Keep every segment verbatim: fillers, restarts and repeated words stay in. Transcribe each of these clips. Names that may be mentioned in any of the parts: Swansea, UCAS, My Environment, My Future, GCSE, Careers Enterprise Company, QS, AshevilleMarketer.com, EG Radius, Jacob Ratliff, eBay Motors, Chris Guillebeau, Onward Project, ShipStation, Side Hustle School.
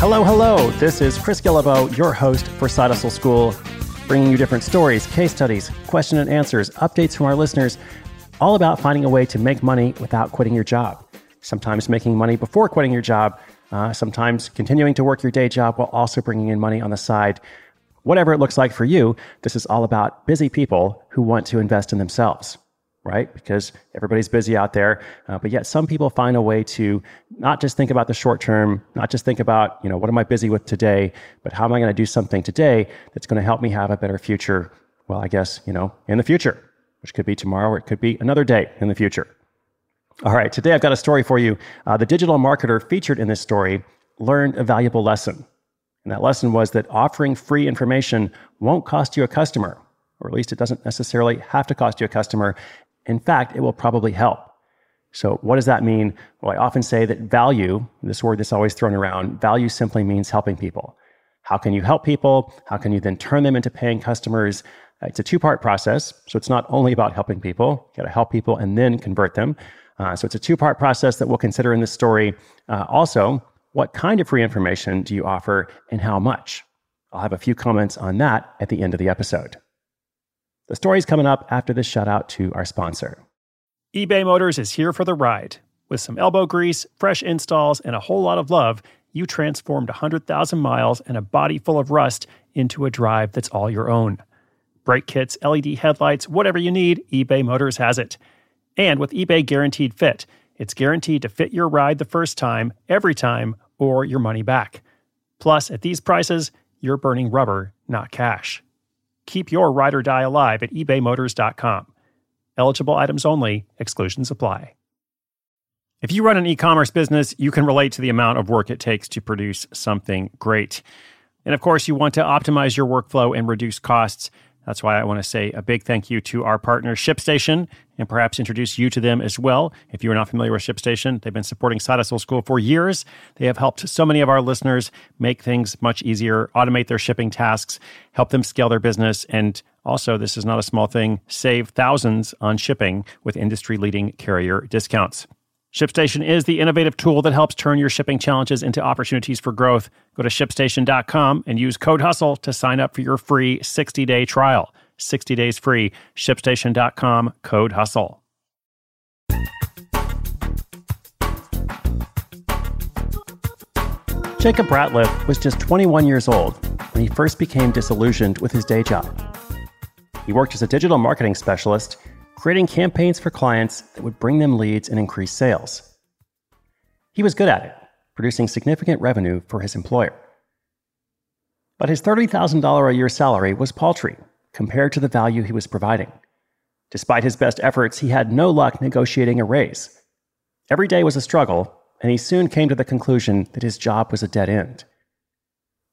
Hello, hello. This is Chris Guillebeau, your host for Side Hustle School, bringing you different stories, case studies, question and answers, updates from our listeners, all about finding a way to make money without quitting your job. Sometimes making money before quitting your job, uh, sometimes continuing to work your day job while also bringing in money on the side. Whatever it looks like for you, this is all about busy people who want to invest in themselves, right? Because everybody's busy out there, uh, but yet some people find a way to not just think about the short term, not just think about, you know, what am I busy with today, but how am I going to do something today that's going to help me have a better future? Well, I guess, you know, in the future, which could be tomorrow, or it could be another day in the future. All right, today I've got a story for you. Uh, the digital marketer featured in this story learned a valuable lesson. And that lesson was that offering free information won't cost you a customer, or at least it doesn't necessarily have to cost you a customer. In fact, it will probably help. So what does that mean? Well, I often say that value, this word that's always thrown around, value simply means helping people. How can you help people? How can you then turn them into paying customers? It's a two-part process, so it's not only about helping people. You got to help people and then convert them. Uh, so it's a two-part process that we'll consider in this story. Uh, also, what kind of free information do you offer and how much? I'll have a few comments on that at the end of the episode. The story's coming up after this shout-out to our sponsor. eBay Motors is here for the ride. With some elbow grease, fresh installs, and a whole lot of love, you transformed one hundred thousand miles and a body full of rust into a drive that's all your own. Brake kits, L E D headlights, whatever you need, eBay Motors has it. And with eBay Guaranteed Fit, it's guaranteed to fit your ride the first time, every time, or your money back. Plus, at these prices, you're burning rubber, not cash. Keep your ride or die alive at ebay motors dot com. Eligible items only. Exclusions apply. If you run an e-commerce business, you can relate to the amount of work it takes to produce something great. And of course, you want to optimize your workflow and reduce costs. That's why I want to say a big thank you to our partner, ShipStation, and perhaps introduce you to them as well. If you are not familiar with ShipStation, they've been supporting Side Hustle School for years. They have helped so many of our listeners make things much easier, automate their shipping tasks, help them scale their business, and also, this is not a small thing, save thousands on shipping with industry-leading carrier discounts. ShipStation is the innovative tool that helps turn your shipping challenges into opportunities for growth. Go to ship station dot com and use code HUSTLE to sign up for your free sixty-day trial. sixty days free. ship station dot com, code HUSTLE. Jacob Ratliff was just twenty-one years old when he first became disillusioned with his day job. He worked as a digital marketing specialist, creating campaigns for clients that would bring them leads and increase sales. He was good at it, producing significant revenue for his employer. But his thirty thousand dollars a year salary was paltry compared to the value he was providing. Despite his best efforts, he had no luck negotiating a raise. Every day was a struggle, and he soon came to the conclusion that his job was a dead end.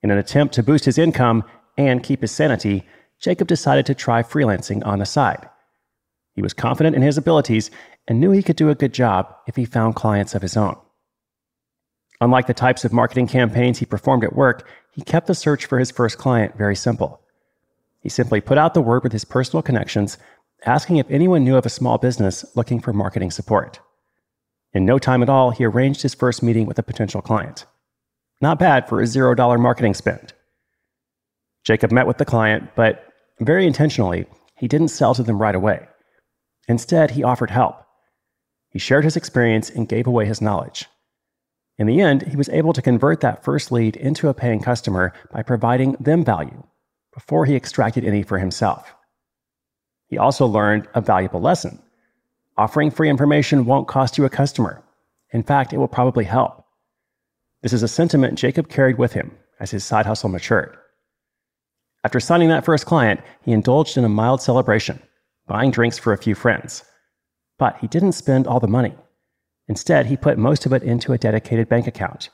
In an attempt to boost his income and keep his sanity, Jacob decided to try freelancing on the side. He was confident in his abilities and knew he could do a good job if he found clients of his own. Unlike the types of marketing campaigns he performed at work, he kept the search for his first client very simple. He simply put out the word with his personal connections, asking if anyone knew of a small business looking for marketing support. In no time at all, he arranged his first meeting with a potential client. Not bad for a zero dollar marketing spend. Jacob met with the client, but very intentionally, he didn't sell to them right away. Instead, he offered help. He shared his experience and gave away his knowledge. In the end, he was able to convert that first lead into a paying customer by providing them value before he extracted any for himself. He also learned a valuable lesson. Offering free information won't cost you a customer. In fact, it will probably help. This is a sentiment Jacob carried with him as his side hustle matured. After signing that first client, he indulged in a mild celebration, buying drinks for a few friends. But he didn't spend all the money. Instead, he put most of it into a dedicated bank account.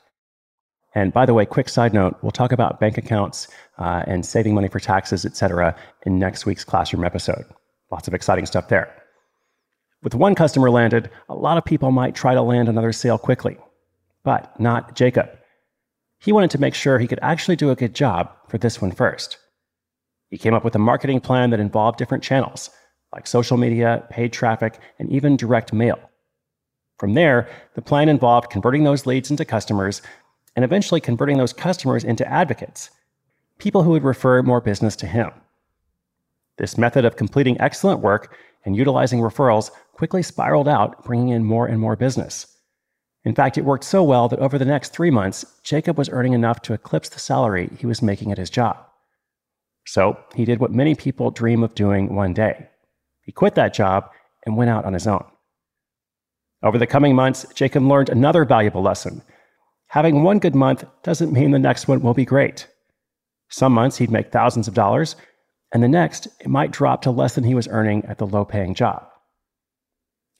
And by the way, quick side note, we'll talk about bank accounts uh, and saving money for taxes, et cetera in next week's classroom episode. Lots of exciting stuff there. With one customer landed, a lot of people might try to land another sale quickly, but not Jacob. He wanted to make sure he could actually do a good job for this one first. He came up with a marketing plan that involved different channels, like social media, paid traffic, and even direct mail. From there, the plan involved converting those leads into customers and eventually converting those customers into advocates, people who would refer more business to him. This method of completing excellent work and utilizing referrals quickly spiraled out, bringing in more and more business. In fact, it worked so well that over the next three months, Jacob was earning enough to eclipse the salary he was making at his job. So he did what many people dream of doing one day. He quit that job and went out on his own. Over the coming months, Jacob learned another valuable lesson. Having one good month doesn't mean the next one will be great. Some months he'd make thousands of dollars, and the next, it might drop to less than he was earning at the low-paying job.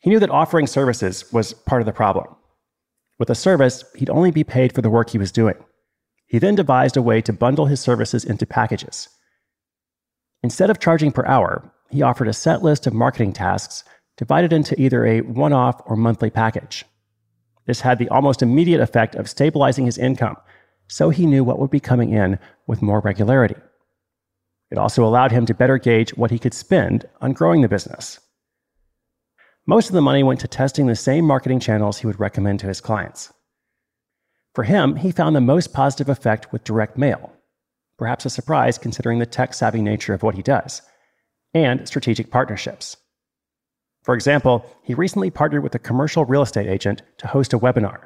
He knew that offering services was part of the problem. With a service, he'd only be paid for the work he was doing. He then devised a way to bundle his services into packages. Instead of charging per hour, he offered a set list of marketing tasks divided into either a one-off or monthly package. This had the almost immediate effect of stabilizing his income, so he knew what would be coming in with more regularity. It also allowed him to better gauge what he could spend on growing the business. Most of the money went to testing the same marketing channels he would recommend to his clients. For him, he found the most positive effect with direct mail, perhaps a surprise considering the tech-savvy nature of what he does, and strategic partnerships. For example, he recently partnered with a commercial real estate agent to host a webinar.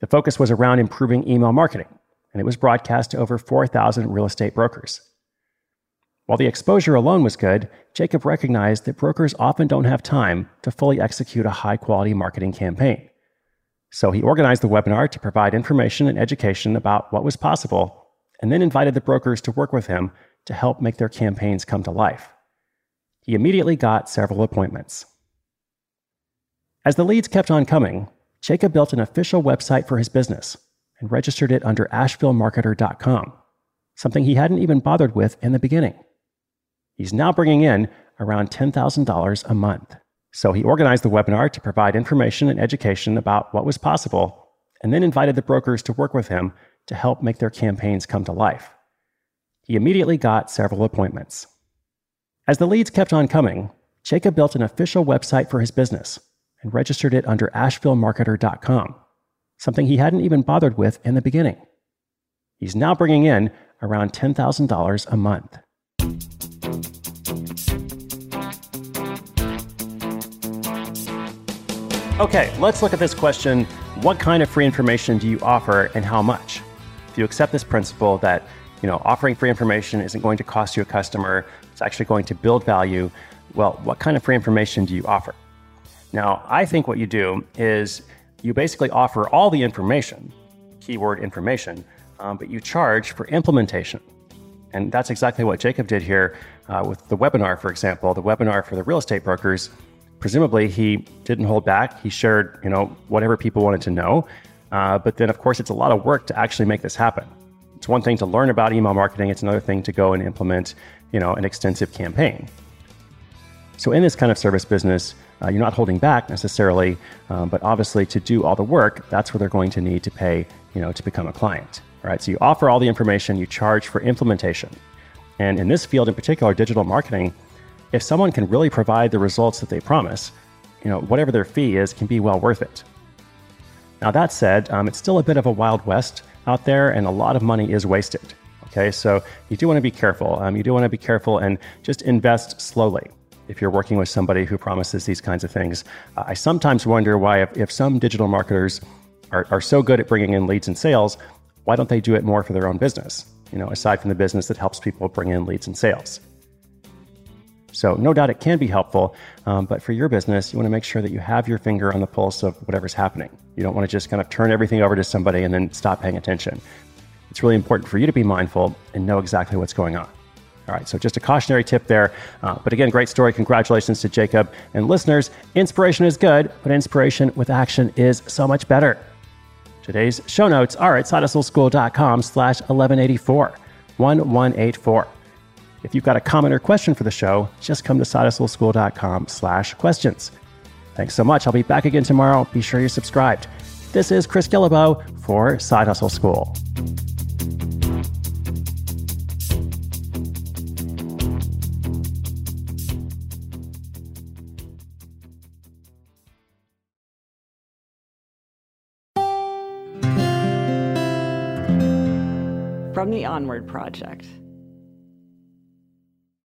The focus was around improving email marketing, and it was broadcast to over four thousand real estate brokers. While the exposure alone was good, Jacob recognized that brokers often don't have time to fully execute a high-quality marketing campaign. So he organized the webinar to provide information and education about what was possible, and then invited the brokers to work with him to help make their campaigns come to life. He immediately got several appointments. As the leads kept on coming, Jacob built an official website for his business and registered it under Asheville Marketer dot com, something he hadn't even bothered with in the beginning. He's now bringing in around ten thousand dollars a month. So he organized the webinar to provide information and education about what was possible, and then invited the brokers to work with him to help make their campaigns come to life. He immediately got several appointments. As the leads kept on coming, Jacob built an official website for his business and registered it under Asheville Marketer dot com, something he hadn't even bothered with in the beginning. He's now bringing in around ten thousand dollars a month. Okay, let's look at this question. What kind of free information do you offer and how much? If you accept this principle that, you know, offering free information isn't going to cost you a customer, it's actually going to build value, well, what kind of free information do you offer? Now, I think what you do is you basically offer all the information, keyword information, um, but you charge for implementation. And that's exactly what Jacob did here uh, with the webinar, for example, the webinar for the real estate brokers. Presumably, he didn't hold back. He shared, you know, whatever people wanted to know. Uh, but then, of course, it's a lot of work to actually make this happen. It's one thing to learn about email marketing. It's another thing to go and implement, you know, an extensive campaign. So in this kind of service business, uh, you're not holding back necessarily, um, but obviously to do all the work, that's what they're going to need to pay, you know, to become a client. All right. So you offer all the information, you charge for implementation. And in this field in particular, digital marketing, if someone can really provide the results that they promise, you know, whatever their fee is can be well worth it. Now, that said, um, it's still a bit of a wild west out there and a lot of money is wasted. Okay, so you do want to be careful. Um, you do want to be careful and just invest slowly if you're working with somebody who promises these kinds of things. Uh, I sometimes wonder why if, if some digital marketers are, are so good at bringing in leads and sales, why don't they do it more for their own business? You know, aside from the business that helps people bring in leads and sales. So no doubt it can be helpful, um, but for your business, you want to make sure that you have your finger on the pulse of whatever's happening. You don't want to just kind of turn everything over to somebody and then stop paying attention. It's really important for you to be mindful and know exactly what's going on. All right, so just a cautionary tip there. Uh, but again, great story. Congratulations to Jacob. And listeners, inspiration is good, but inspiration with action is so much better. Today's show notes are at side hustle school dot com slash eleven eighty-four. If you've got a comment or question for the show, just come to side hustle school dot com slash questions. Thanks so much. I'll be back again tomorrow. Be sure you're subscribed. This is Chris Guillebeau for Side Hustle School. From the Onward Project.